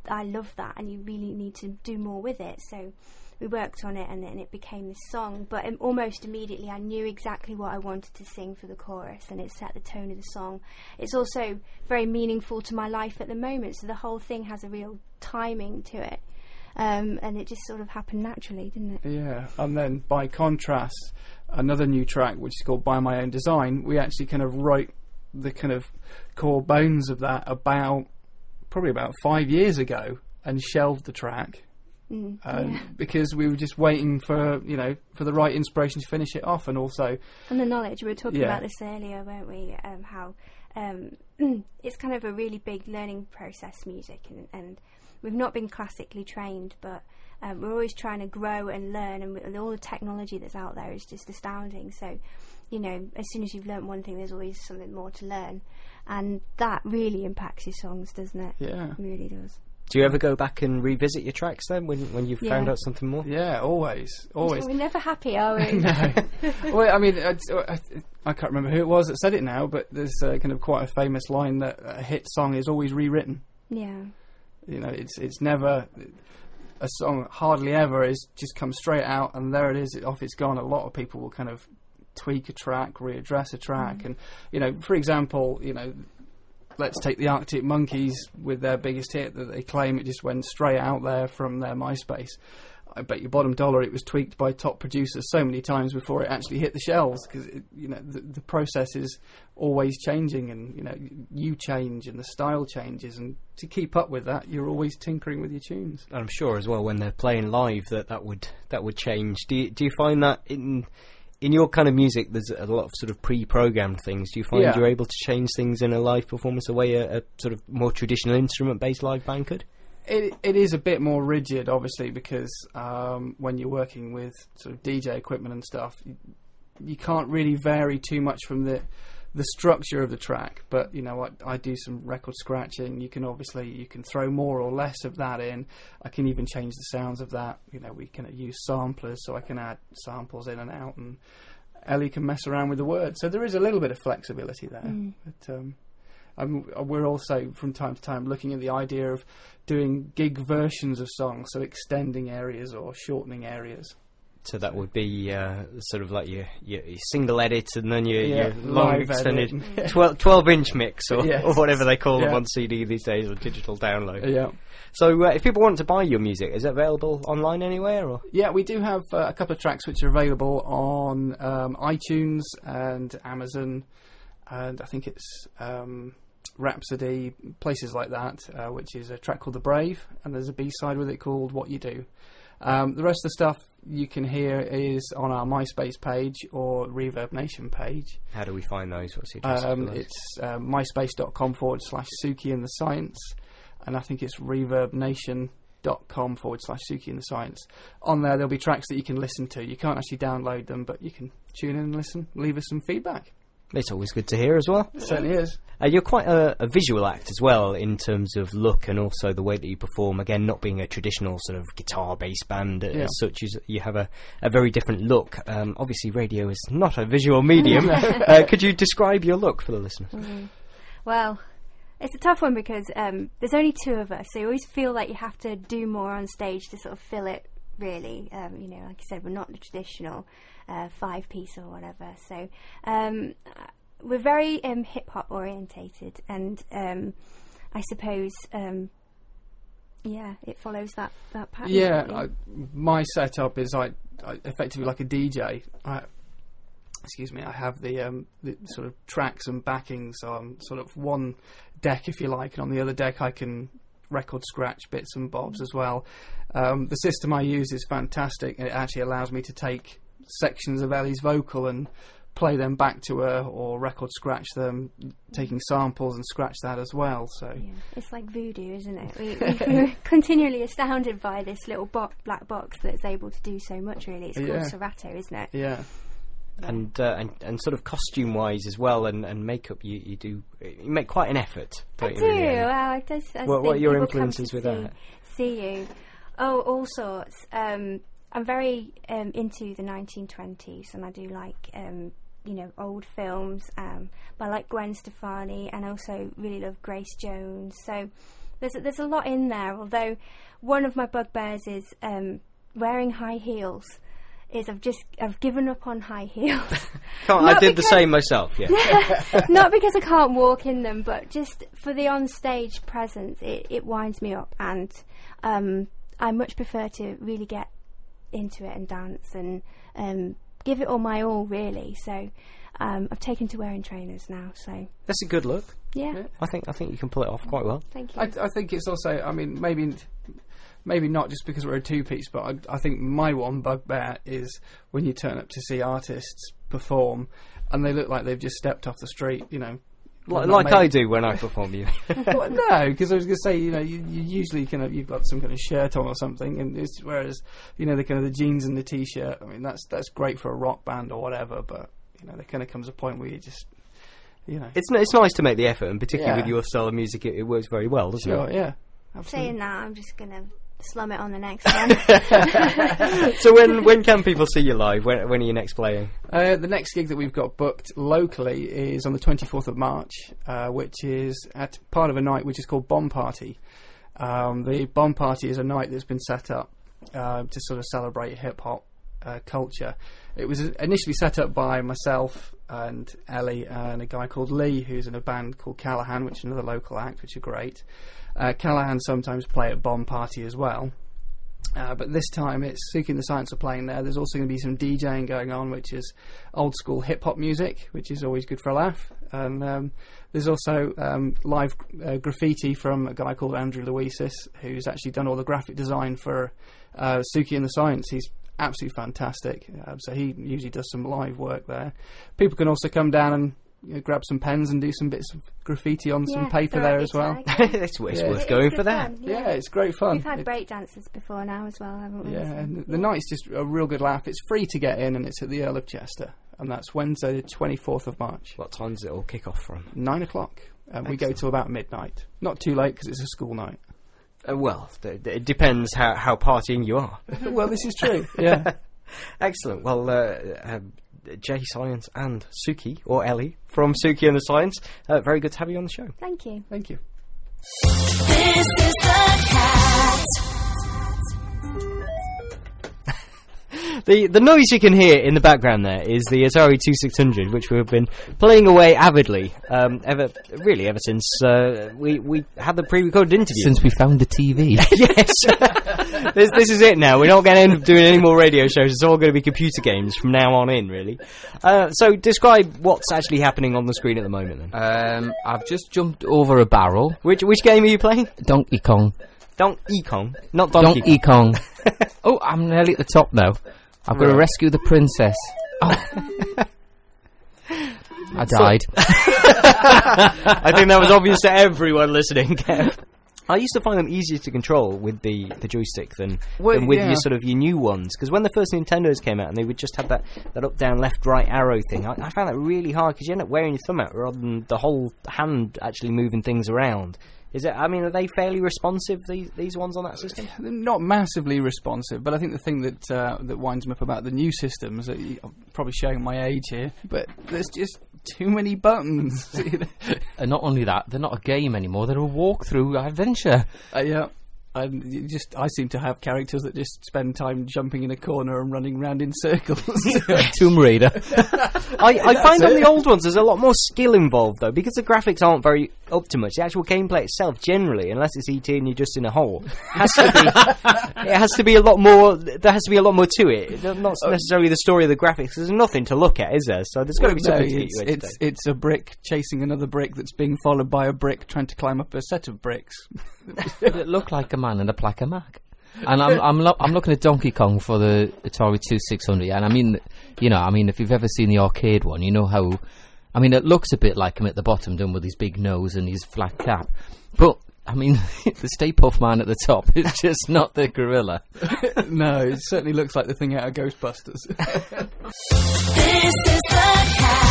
I love that, and you really need to do more with it. So we worked on it, and, and it became this song, but um, almost immediately I knew exactly what I wanted to sing for the chorus, and it set the tone of the song. It's also very meaningful to my life at the moment, so the whole thing has a real timing to it, um, and it just sort of happened naturally, didn't it? Yeah, and then by contrast, another new track, which is called By My Own Design, we actually kind of wrote the kind of core bones of that about, probably about five years ago, and shelved the track. Mm, um, yeah. Because we were just waiting for, you know, for the right inspiration to finish it off, and also and the knowledge. We were talking yeah. about this earlier, weren't we? Um, how um, it's kind of a really big learning process, music, and, and we've not been classically trained, but um, we're always trying to grow and learn, and, we, and all the technology that's out there is just astounding. So, you know, as soon as you've learnt one thing, there's always something more to learn, and that really impacts your songs, doesn't it? Yeah, it really does. Do you ever go back and revisit your tracks then, when when you've yeah. found out something more? Yeah, always, always. We're never happy, are we? No. Well, I mean, I, I, I can't remember who it was that said it now, but there's uh, kind of quite a famous line that a hit song is always rewritten. Yeah. You know, it's it's never a song hardly ever is just come straight out and there it is, it, off it's gone. A lot of people will kind of tweak a track, readdress a track, mm. and you know, for example, you know. Let's take the Arctic Monkeys with their biggest hit that they claim it just went straight out there from their MySpace. I bet your bottom dollar it was tweaked by top producers so many times before it actually hit the shelves, because you know the, the process is always changing, and you know you change and the style changes, and to keep up with that you're always tinkering with your tunes. And I'm sure as well when they're playing live that that would that would change. Do you, do you find that in In your kind of music, there's a lot of sort of pre-programmed things. Do you find yeah. you're able to change things in a live performance the way a, a sort of more traditional instrument-based live band could? It it is a bit more rigid, obviously, because um, when you're working with sort of D J equipment and stuff, you, you can't really vary too much from the the structure of the track. But you know, I, I do some record scratching. You can obviously you can throw more or less of that in. I can even change the sounds of that. You know, we can use samplers, so I can add samples in and out, and Ellie can mess around with the words. So there is a little bit of flexibility there. Mm. But, um, Um, we're also from time to time looking at the idea of doing gig versions of songs, so extending areas or shortening areas. So that would be uh, sort of like your, your single edit and then your, yeah, your long extended twelve inch mix or, yes. or whatever they call yeah. them on C D these days, or digital download. Yeah. So uh, if people want to buy your music, is it available online anywhere? Or? Yeah, we do have uh, a couple of tracks which are available on um, iTunes and Amazon, and I think it's... Um, Rhapsody, places like that, uh, which is a track called The Brave, and there's a B-side with it called What You Do. Um, the rest of the stuff you can hear is on our MySpace page or Reverb Nation page. How do we find those? What's the address um, for those? It's uh, myspace.com forward slash Suki and the Science, and I think it's reverbnation.com forward slash Suki and the Science. On there, there'll be tracks that you can listen to. You can't actually download them, but you can tune in and listen, leave us some feedback. It's always good to hear as well. It certainly is. Uh, you're quite a, a visual act as well in terms of look and also the way that you perform. Again, not being a traditional sort of guitar-based band yeah. as such, as you have a, a very different look. Um, obviously, radio is not a visual medium. uh, could you describe your look for the listeners? Mm-hmm. Well, it's a tough one because um, there's only two of us, so you always feel like you have to do more on stage to sort of fill it, really. Um, you know, like I said, we're not the traditional uh, five-piece or whatever, so um, we're very um, hip-hop orientated, and um, I suppose um, yeah, it follows that, that pattern. Yeah, I, my setup is I, I effectively like a D J. I, excuse me, I have the, um, the sort of tracks and backing, so I'm sort of one deck, if you like, and on the other deck I can record scratch bits and bobs as well. Um, the system I use is fantastic, and it actually allows me to take sections of Ellie's vocal and play them back to her, or record scratch them, taking samples and scratch that as well. So yeah. It's like voodoo, isn't it? We, we're continually astounded by this little bo- black box that's able to do so much, really. It's called yeah. Serato, isn't it? Yeah. And, uh, and and sort of costume-wise as well, and, and makeup, you, you do you make quite an effort. Don't I do. Really? Well, I just, I what, what are your influences with see, that? See you. Oh, all sorts. Um, I'm very um, into the nineteen twenties, and I do like um, you know old films. Um, but I like Gwen Stefani, and also really love Grace Jones. So there's a, there's a lot in there. Although one of my bugbears is um, wearing high heels. Is I've just I've given up on high heels. can't, I did because, the same myself. Yeah. Not because I can't walk in them, but just for the on-stage presence, it, it winds me up, and um, I much prefer to really get into it and dance and um, give it all my all, really. So um, I've taken to wearing trainers now. So that's a good look. Yeah, yeah. I think I think you can pull it off quite well. Thank you. I, I think it's also, I mean, maybe. Maybe not just because we're a two-piece, but I, I think my one bugbear is when you turn up to see artists perform and they look like they've just stepped off the street, you know. Like, like I do when I perform, you. Well, no, because I was going to say, you know, you, you usually kind of, you've got some kind of shirt on or something, and it's, whereas, you know, the kind of the jeans and the T-shirt, I mean, that's that's great for a rock band or whatever, but, you know, there kind of comes a point where you just... You know. It's, it's nice to make the effort, and particularly yeah. with your style of music, it, it works very well, doesn't sure, it? Yeah, absolutely. Saying that, I'm just going to... slum it on the next one. So when when can people see you live? When, when are you next playing? Uh, the next gig that we've got booked locally is on the twenty-fourth of March, uh, which is at part of a night which is called Bomb Party. Um, the Bomb Party is a night that's been set up uh, to sort of celebrate hip-hop uh, culture. It was initially set up by myself and Ellie and a guy called Lee, who's in a band called Callahan, which is another local act, which are great. Uh, Callahan sometimes play at Bomb Party as well, uh, but this time it's Suki and the Science are playing there. There's also going to be some DJing going on, which is old school hip hop music, which is always good for a laugh. And um, there's also um, live uh, graffiti from a guy called Andrew Luisis, who's actually done all the graphic design for uh, Suki and the Science. He's absolutely fantastic. Uh, so he usually does some live work there. People can also come down and you know, grab some pens and do some bits of graffiti on yeah, some paper there as well. It's, yeah. it's worth it going for that. Yeah. yeah, it's great fun. We've had it, break dances before now as well, haven't we? Yeah, and the yeah. night's just a real good laugh. It's free to get in, and it's at the Earl of Chester, and that's Wednesday the twenty-fourth of March. What time does it all kick off from? Nine o'clock. Um, we go till about midnight. Not too late because it's a school night. Uh, well, th- th- it depends how, how partying you are. Well, this is true, yeah. Excellent. Well, uh, um, Jay Science and Suki, or Ellie, from Suki and the Science, uh, very good to have you on the show. Thank you. Thank you. This is the cat. The the noise you can hear in the background there is the Atari twenty-six hundred, which we've been playing away avidly, um, ever really ever since uh, we we had the pre-recorded interview. Since we found the T V. Yes, this this is it now. We're not going to end up doing any more radio shows. It's all going to be computer games from now on in, really. Uh, so describe what's actually happening on the screen at the moment, then. Um, I've just jumped over a barrel. Which which game are you playing? Donkey Kong. Donkey Kong, not Donkey, Donkey Kong. Kong. Oh, I'm nearly at the top now. I've got right. to rescue the princess. Oh. I died. I think that was obvious to everyone listening, Kev. I used to find them easier to control with the, the joystick than, well, than with yeah. your sort of your new ones. Because when the first Nintendos came out and they would just have that, that up, down, left, right arrow thing, I, I found that really hard because you end up wearing your thumb out rather than the whole hand actually moving things around. Is it? I mean, are they fairly responsive, these these ones on that system? They're not massively responsive, but I think the thing that uh, that winds me up about the new systems, I'm probably showing my age here, but there's just too many buttons. And not only that, they're not a game anymore; they're a walkthrough adventure. Uh, yeah. I'm just, I seem to have characters that just spend time jumping in a corner and running round in circles. Tomb Raider. I, I find it. On the old ones there's a lot more skill involved, though, because the graphics aren't very up to much. The actual gameplay itself, generally, unless it's E T and you're just in a hole, has to be. It has to be a lot more. There has to be a lot more to it. Not necessarily the story of the graphics. There's nothing to look at, is there? So there's got to be something no, to it's, get you it's, it's a brick chasing another brick that's being followed by a brick trying to climb up a set of bricks. It looked like a man and a plaque mark, and I'm I'm, lo- I'm looking at Donkey Kong for the Atari twenty-six hundred, and I mean, you know, I mean, if you've ever seen the arcade one, you know how, I mean, it looks a bit like him at the bottom, done with his big nose and his flat cap, but I mean, the Stay Puft Man at the top is just not the gorilla. No, it certainly looks like the thing out of Ghostbusters. This is the cat.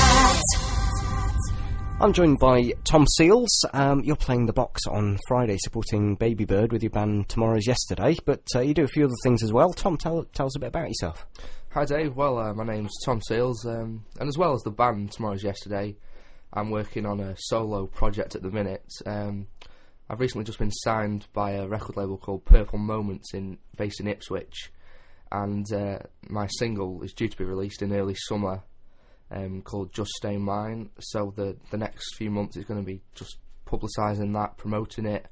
I'm joined by Tom Seals. Um, you're playing The Box on Friday, supporting Baby Bird with your band Tomorrow's Yesterday, but uh, you do a few other things as well. Tom, tell, tell us a bit about yourself. Hi Dave, well uh, my name's Tom Seals, um, and as well as the band Tomorrow's Yesterday, I'm working on a solo project at the minute. Um, I've recently just been signed by a record label called Purple Moments, in, based in Ipswich, and uh, my single is due to be released in early summer. Um, called Just Stay Mine. So the the next few months is going to be just publicising that, promoting it,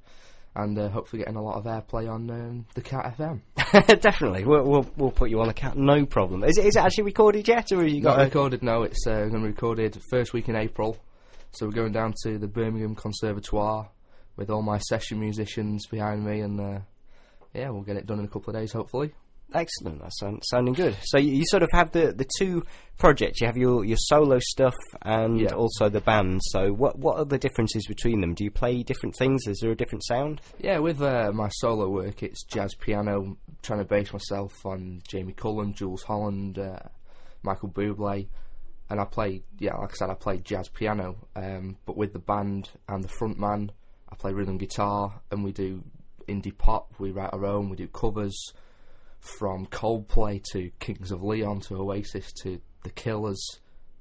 and uh, hopefully getting a lot of airplay on um, the Cat F M. Definitely, we'll, we'll we'll put you on the Cat, no problem. Is it is it actually recorded yet, or have you got? Not recorded. No, it's uh, going to be recorded first week in April. So we're going down to the Birmingham Conservatoire with all my session musicians behind me, and uh, yeah, we'll get it done in a couple of days, hopefully. Excellent, that's sound, sounding good. So you, you sort of have the, the two projects. You have your, your solo stuff and yeah. also the band. So what what are the differences between them? Do you play different things? Is there a different sound? Yeah, with uh, my solo work, it's jazz piano, trying to base myself on Jamie Cullum, Jules Holland, uh, Michael Bublé. And I play, yeah, like I said, I play jazz piano. Um, but with the band and the front man, I play rhythm guitar, and we do indie pop. We write our own, we do covers, from Coldplay to Kings of Leon to Oasis to The Killers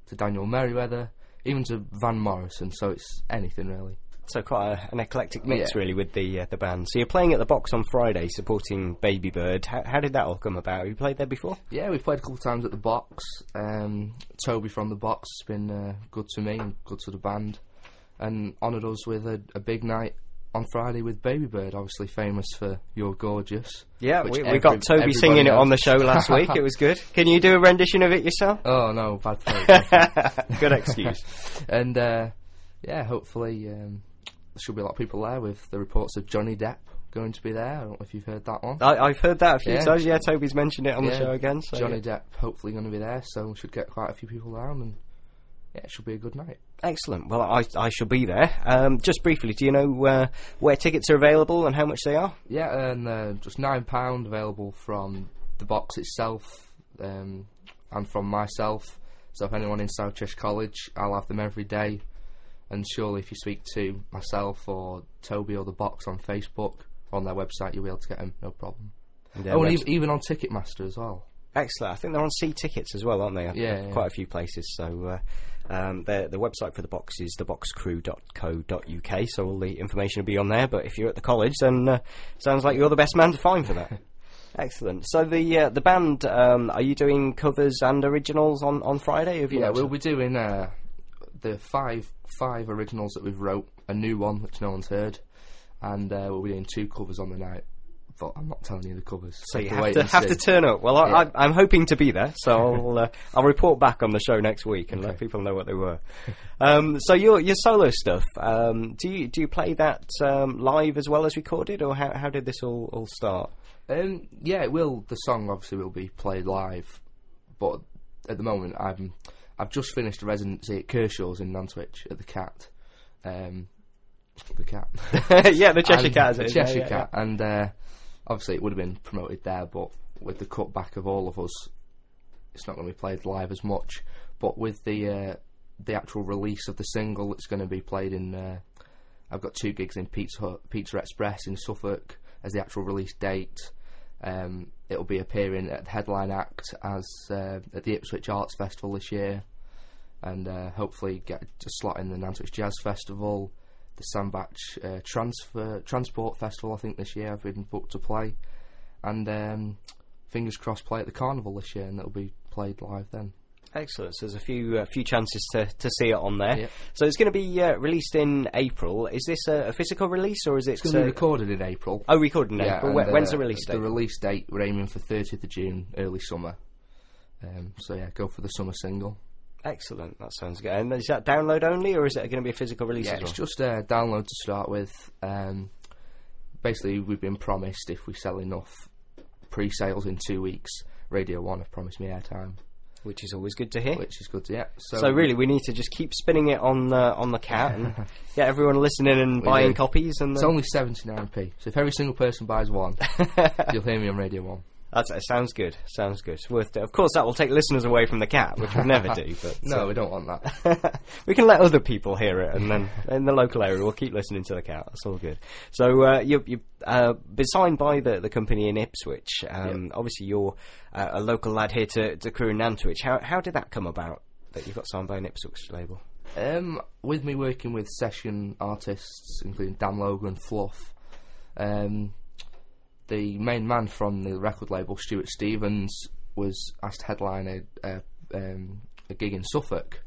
to Daniel Merriweather, even to Van Morrison, so it's anything really. So quite a, an eclectic mix yeah. really with the uh, the band. So you're playing at The Box on Friday supporting Baby Bird. How, how did that all come about? Have you played there before? Yeah, we've played a couple of times at The Box. Um, Toby from The Box has been uh, good to me and good to the band, and honoured us with a, a big night on Friday with Baby Bird, obviously famous for You're Gorgeous. Yeah, we, we every, got Toby singing knows. It on the show last week. It was good. Can you do a rendition of it yourself? Oh, no, bad throat. Good excuse. And, uh, yeah, hopefully um, there should be a lot of people there, with the reports of Johnny Depp going to be there. I don't know if you've heard that one. I, I've heard that a few yeah. times. Yeah, Toby's mentioned it on yeah. the show again. So Johnny yeah. Depp hopefully going to be there, so we should get quite a few people down, and yeah, it should be a good night. Excellent. Well, I I shall be there. Um, just briefly, do you know uh, where tickets are available and how much they are? Yeah, and uh, just nine pounds available from the box itself, um, and from myself. So if anyone in South Cheshire College, I'll have them every day. And surely if you speak to myself or Toby or the box on Facebook, on their website, you'll be able to get them, no problem. And oh, and even on Ticketmaster as well. Excellent. I think they're on C Tickets as well, aren't they? Yeah, yeah. Quite a few places. So uh, um, the website for the box is the box crew dot co dot U K, so all the information will be on there. But if you're at the college, then uh, sounds like you're the best man to find for that. Excellent. So the uh, the band, um, are you doing covers and originals on, on Friday? Have you yeah, we'll be doing uh, the five five originals that we've wrote, a new one which no one's heard, and uh, we'll be doing two covers on the night. But I'm not telling you the covers. So you have to have to turn up. Well, I, yeah. I, I'm hoping to be there, so I'll uh, I'll report back on the show next week and okay. let people know what they were. Um, so your your solo stuff. Um, do you do you play that um, live as well as recorded, or how how did this all all start? Um, yeah, it will. The song obviously will be played live, but at the moment I'm I've just finished a residency at Kershaw's in Nantwich at the Cat. Um, the Cat. yeah, the Cheshire and Cat. Is it? The Cheshire yeah, Cat yeah. and. Uh, Obviously, it would have been promoted there, but with the cutback of all of us, it's not going to be played live as much. But with the uh, the actual release of the single, it's going to be played in... Uh, I've got two gigs in Pizza Hut, Pizza Express in Suffolk as the actual release date. Um, it'll be appearing at the Headline Act as uh, at the Ipswich Arts Festival this year, and uh, hopefully get a slot in the Nantwich Jazz Festival, the Sandbach uh, Transfer Transport Festival, I think, this year. I've been booked to play, and um, fingers crossed, play at the Carnival this year, and that'll be played live then. Excellent. So there's a few uh, few chances to, to see it on there. Yep. So it's going to be uh, released in April. Is this a, a physical release, or is it? It's going to uh, be recorded in April. Oh, recorded in yeah, April. When, uh, when's the release date? The release date we're aiming for thirtieth of June, early summer. Um, so yeah, go for the summer single. Excellent, that sounds good. And is that download only, or is it going to be a physical release? Yeah, as well? It's just a download to start with. Um, basically, we've been promised if we sell enough pre-sales in two weeks, Radio One have promised me airtime, which is always good to hear. Which is good to hear. So, so really, we need to just keep spinning it on the on the Cat and get everyone listening and buying do. copies. And it's only seventy-nine p. So if every single person buys one, you'll hear me on Radio One. That's, it sounds good, sounds good. It's worth it. Of course, that will take listeners away from the Cat, which we never do. But no, uh, we don't want that. We can let other people hear it, and then in the local area, we'll keep listening to the Cat. That's all good. So uh, you've you, uh, been signed by the, the company in Ipswich. Um, yep. Obviously, you're uh, a local lad here to, to crew in Nantwich. How, how did that come about, that you got signed by an Ipswich label? Um, with me working with session artists, including Dan Logan and Fluff, um... the main man from the record label, Stuart Stevens, was asked to headline a, a, um, a gig in Suffolk,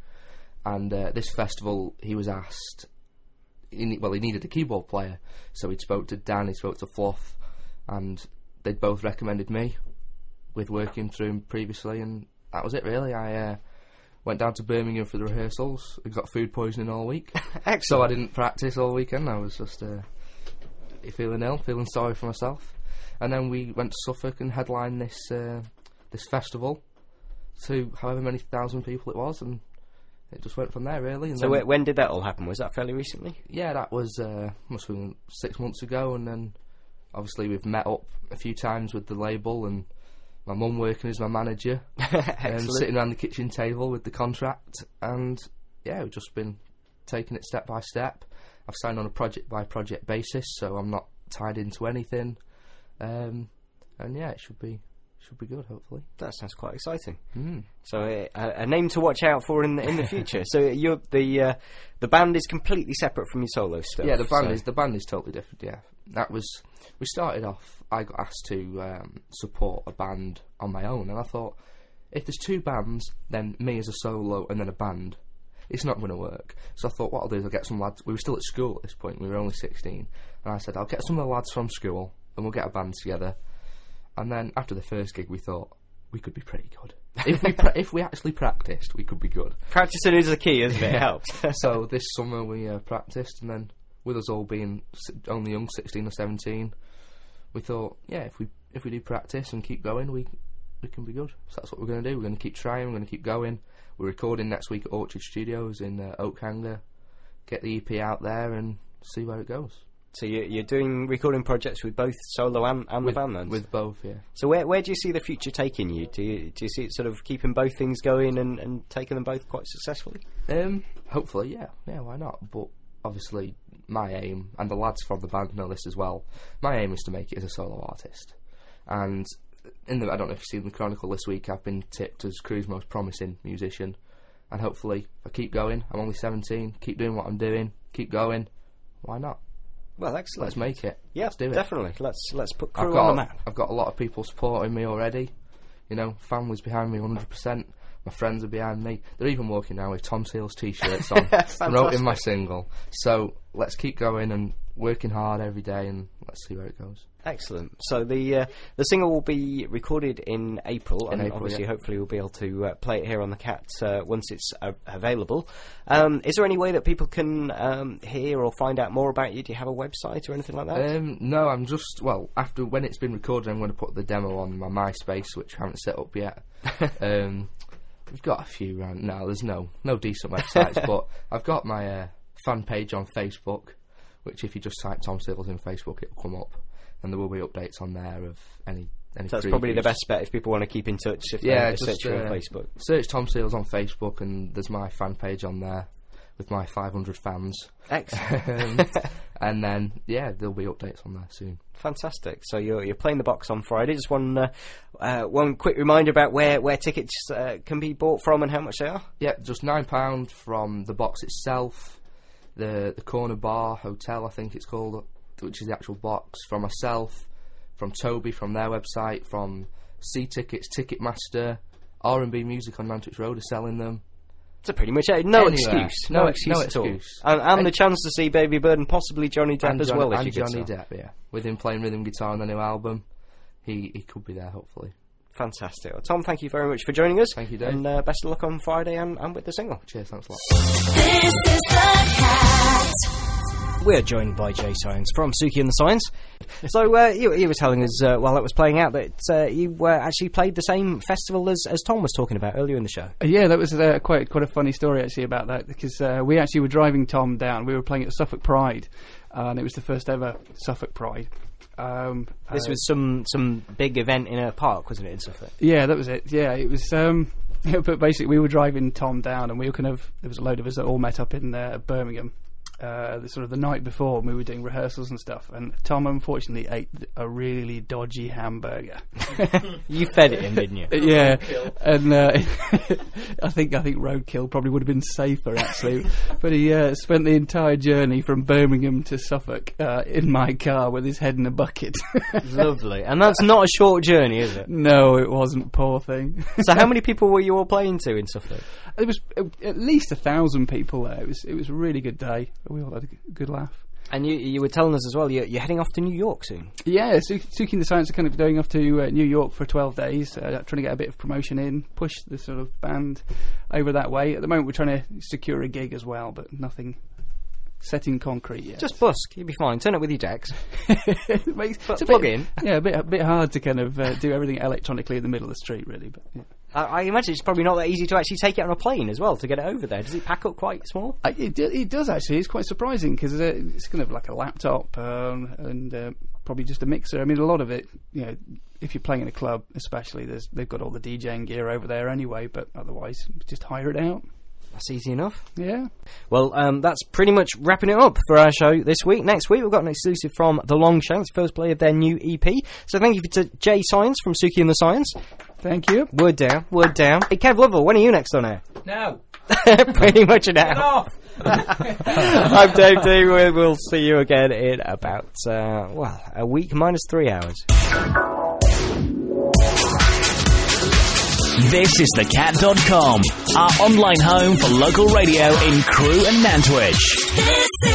and uh, this festival he was asked, he ne- well he needed a keyboard player, so he spoke to Dan, he spoke to Fluff, and they both recommended me with working through him previously, and that was it really. I uh, went down to Birmingham for the rehearsals and got food poisoning all week. Excellent. So I didn't practice all weekend, I was just uh, feeling ill, feeling sorry for myself. And then we went to Suffolk and headlined this uh, this festival to however many thousand people it was, and it just went from there, really. And so then, when did that all happen? Was that fairly recently? Yeah, that was uh, must have been six months ago, and then obviously we've met up a few times with the label, and my mum working as my manager, and sitting around the kitchen table with the contract, and yeah, we've just been taking it step by step. I've signed on a project-by-project basis, so I'm not tied into anything. Um, and yeah, it should be should be good, hopefully. That sounds quite exciting. Mm. So uh, a name to watch out for in the, in the future. So you're, the uh, the band is completely separate from your solo stuff. Yeah, the band so. is the band is totally different. Yeah, that was we started off. I got asked to um, support a band on my own, and I thought if there's two bands, then me as a solo and then a band, it's not going to work. So I thought what I'll do is I'll get some lads. We were still at school at this point. We were only sixteen, and I said I'll get some of the lads from school. And we'll get a band together. And then after the first gig, we thought we could be pretty good. If we pra- if we actually practiced, we could be good. Practicing is the key, isn't it? It helps. So this summer we uh, practiced, and then with us all being only young, sixteen or seventeen, we thought, yeah, if we if we do practice and keep going, we we can be good. So that's what we're going to do. We're going to keep trying. We're going to keep going. We're recording next week at Orchard Studios in uh, Oakhanger. Get the E P out there and see where it goes. So you, you're doing recording projects with both solo and, and with, the band then? With both, yeah. So where where do you see the future taking you? Do you, do you see it sort of keeping both things going and, and taking them both quite successfully? Um, hopefully, yeah. Yeah, why not? But obviously my aim, and the lads from the band know this as well, my aim is to make it as a solo artist. And in the, I don't know if you've seen the Chronicle this week, I've been tipped as Crew's most promising musician. And hopefully I keep going. I'm only seventeen. Keep doing what I'm doing. Keep going. Why not? Well, excellent. Let's make it. Yeah, let's do it. Definitely. Let's let's put Crew on the map. I've got a lot of people supporting me already. You know, family's behind me one hundred percent. My friends are behind me. They're even walking now with Tom Seale's T-shirts on, promoting my single. So let's keep going and working hard every day, and let's see where it goes. Excellent. So the uh, the single will be recorded in April, in and April, obviously, yeah. Hopefully, we'll be able to uh, play it here on the Cat uh, once it's uh, available. Um, is there any way that people can um, hear or find out more about you? Do you have a website or anything like that? Um, no, I'm just well after when it's been recorded, I'm going to put the demo on my MySpace, which I haven't set up yet. um, We've got a few round now. There's no no decent websites, but I've got my uh, fan page on Facebook, which if you just type Tom Seales in Facebook, it'll come up, and there will be updates on there of any. any so that's probably the best bet if people want to keep in touch. If yeah, they just search uh, on Facebook. Search Tom Seales on Facebook, and there's my fan page on there with my five hundred fans. Excellent. um, and then yeah, there'll be updates on there soon. Fantastic. So you're you're playing the box on Friday. Just one uh, uh, one quick reminder about where where tickets uh, can be bought from and how much they are. Yeah, just nine pound from the box itself, the the Corner Bar Hotel, I think it's called, which is the actual box. From myself, from Toby, from their website, from C Tickets, Ticketmaster, R and B Music on Nantwich Road are selling them. So pretty much it. No Anywhere. excuse, no, no excuse no at excuse. all, and, and the chance to see Baby Bird and possibly Johnny Depp and as John, well. If and you Johnny Depp, yeah, with him playing rhythm guitar on the new album, he he could be there hopefully. Fantastic. Well, Tom, thank you very much for joining us. Thank you, Dave, and uh, best of luck on Friday and, and with the single. Cheers, thanks a lot. This is the Cat. We're joined by Jay Sines from Suki and the Sines. So uh, you, you were telling us uh, while that was playing out that uh, you uh, actually played the same festival as, as Tom was talking about earlier in the show. Yeah, that was uh, quite quite a funny story actually about that, because uh, we actually were driving Tom down. We were playing at Suffolk Pride, uh, and it was the first ever Suffolk Pride. Um, this uh, was some some big event in a park, wasn't it, in Suffolk? Yeah, that was it. Yeah, it was. Um, yeah, but basically, we were driving Tom down, and we were kind of there was a load of us that all met up in uh, Birmingham. Uh, the, sort of the night before, we were doing rehearsals and stuff, and Tom unfortunately ate a really dodgy hamburger. You fed it him, didn't you? Yeah, and uh, I think I think roadkill probably would have been safer actually. But he uh, spent the entire journey from Birmingham to Suffolk uh, in my car with his head in a bucket. Lovely, and that's not a short journey, is it? No, it wasn't. Poor thing. So, how many people were you all playing to in Suffolk? It was at least a thousand people there. It was it was a really good day. We all had a good laugh. And you, you were telling us as well, you're, you're heading off to New York soon. Yeah, Suki and the Sines are kind of going off to uh, New York for twelve days, uh, trying to get a bit of promotion in, push the sort of band over that way. At the moment, we're trying to secure a gig as well, but nothing set in concrete yet. Just busk, you'll be fine. Turn up with your decks. It makes, it's a plug bit, in. Yeah, a bit, a bit hard to kind of uh, do everything electronically in the middle of the street, really, but yeah. I imagine it's probably not that easy to actually take it on a plane as well to get it over there. Does it pack up quite small? Uh, it, do, it does actually. It's quite surprising because uh, it's kind of like a laptop um, and uh, probably just a mixer. I mean, a lot of it, you know, if you're playing in a club, especially, there's, they've got all the DJing gear over there anyway. But otherwise, just hire it out. That's easy enough. Yeah. Well, um, that's pretty much wrapping it up for our show this week. Next week, we've got an exclusive from The Long Chance, first play of their new E P. So thank you to Jay Sines from Suki and the Sines. Thank you. Word down, word down. Hey, Kev Lovell, when are you next on air? Now. Pretty much an hour. Get off. I'm Dave D. We'll see you again in about, uh, well, a week minus three hours. This is the cat dot com, our online home for local radio in Crewe and Nantwich.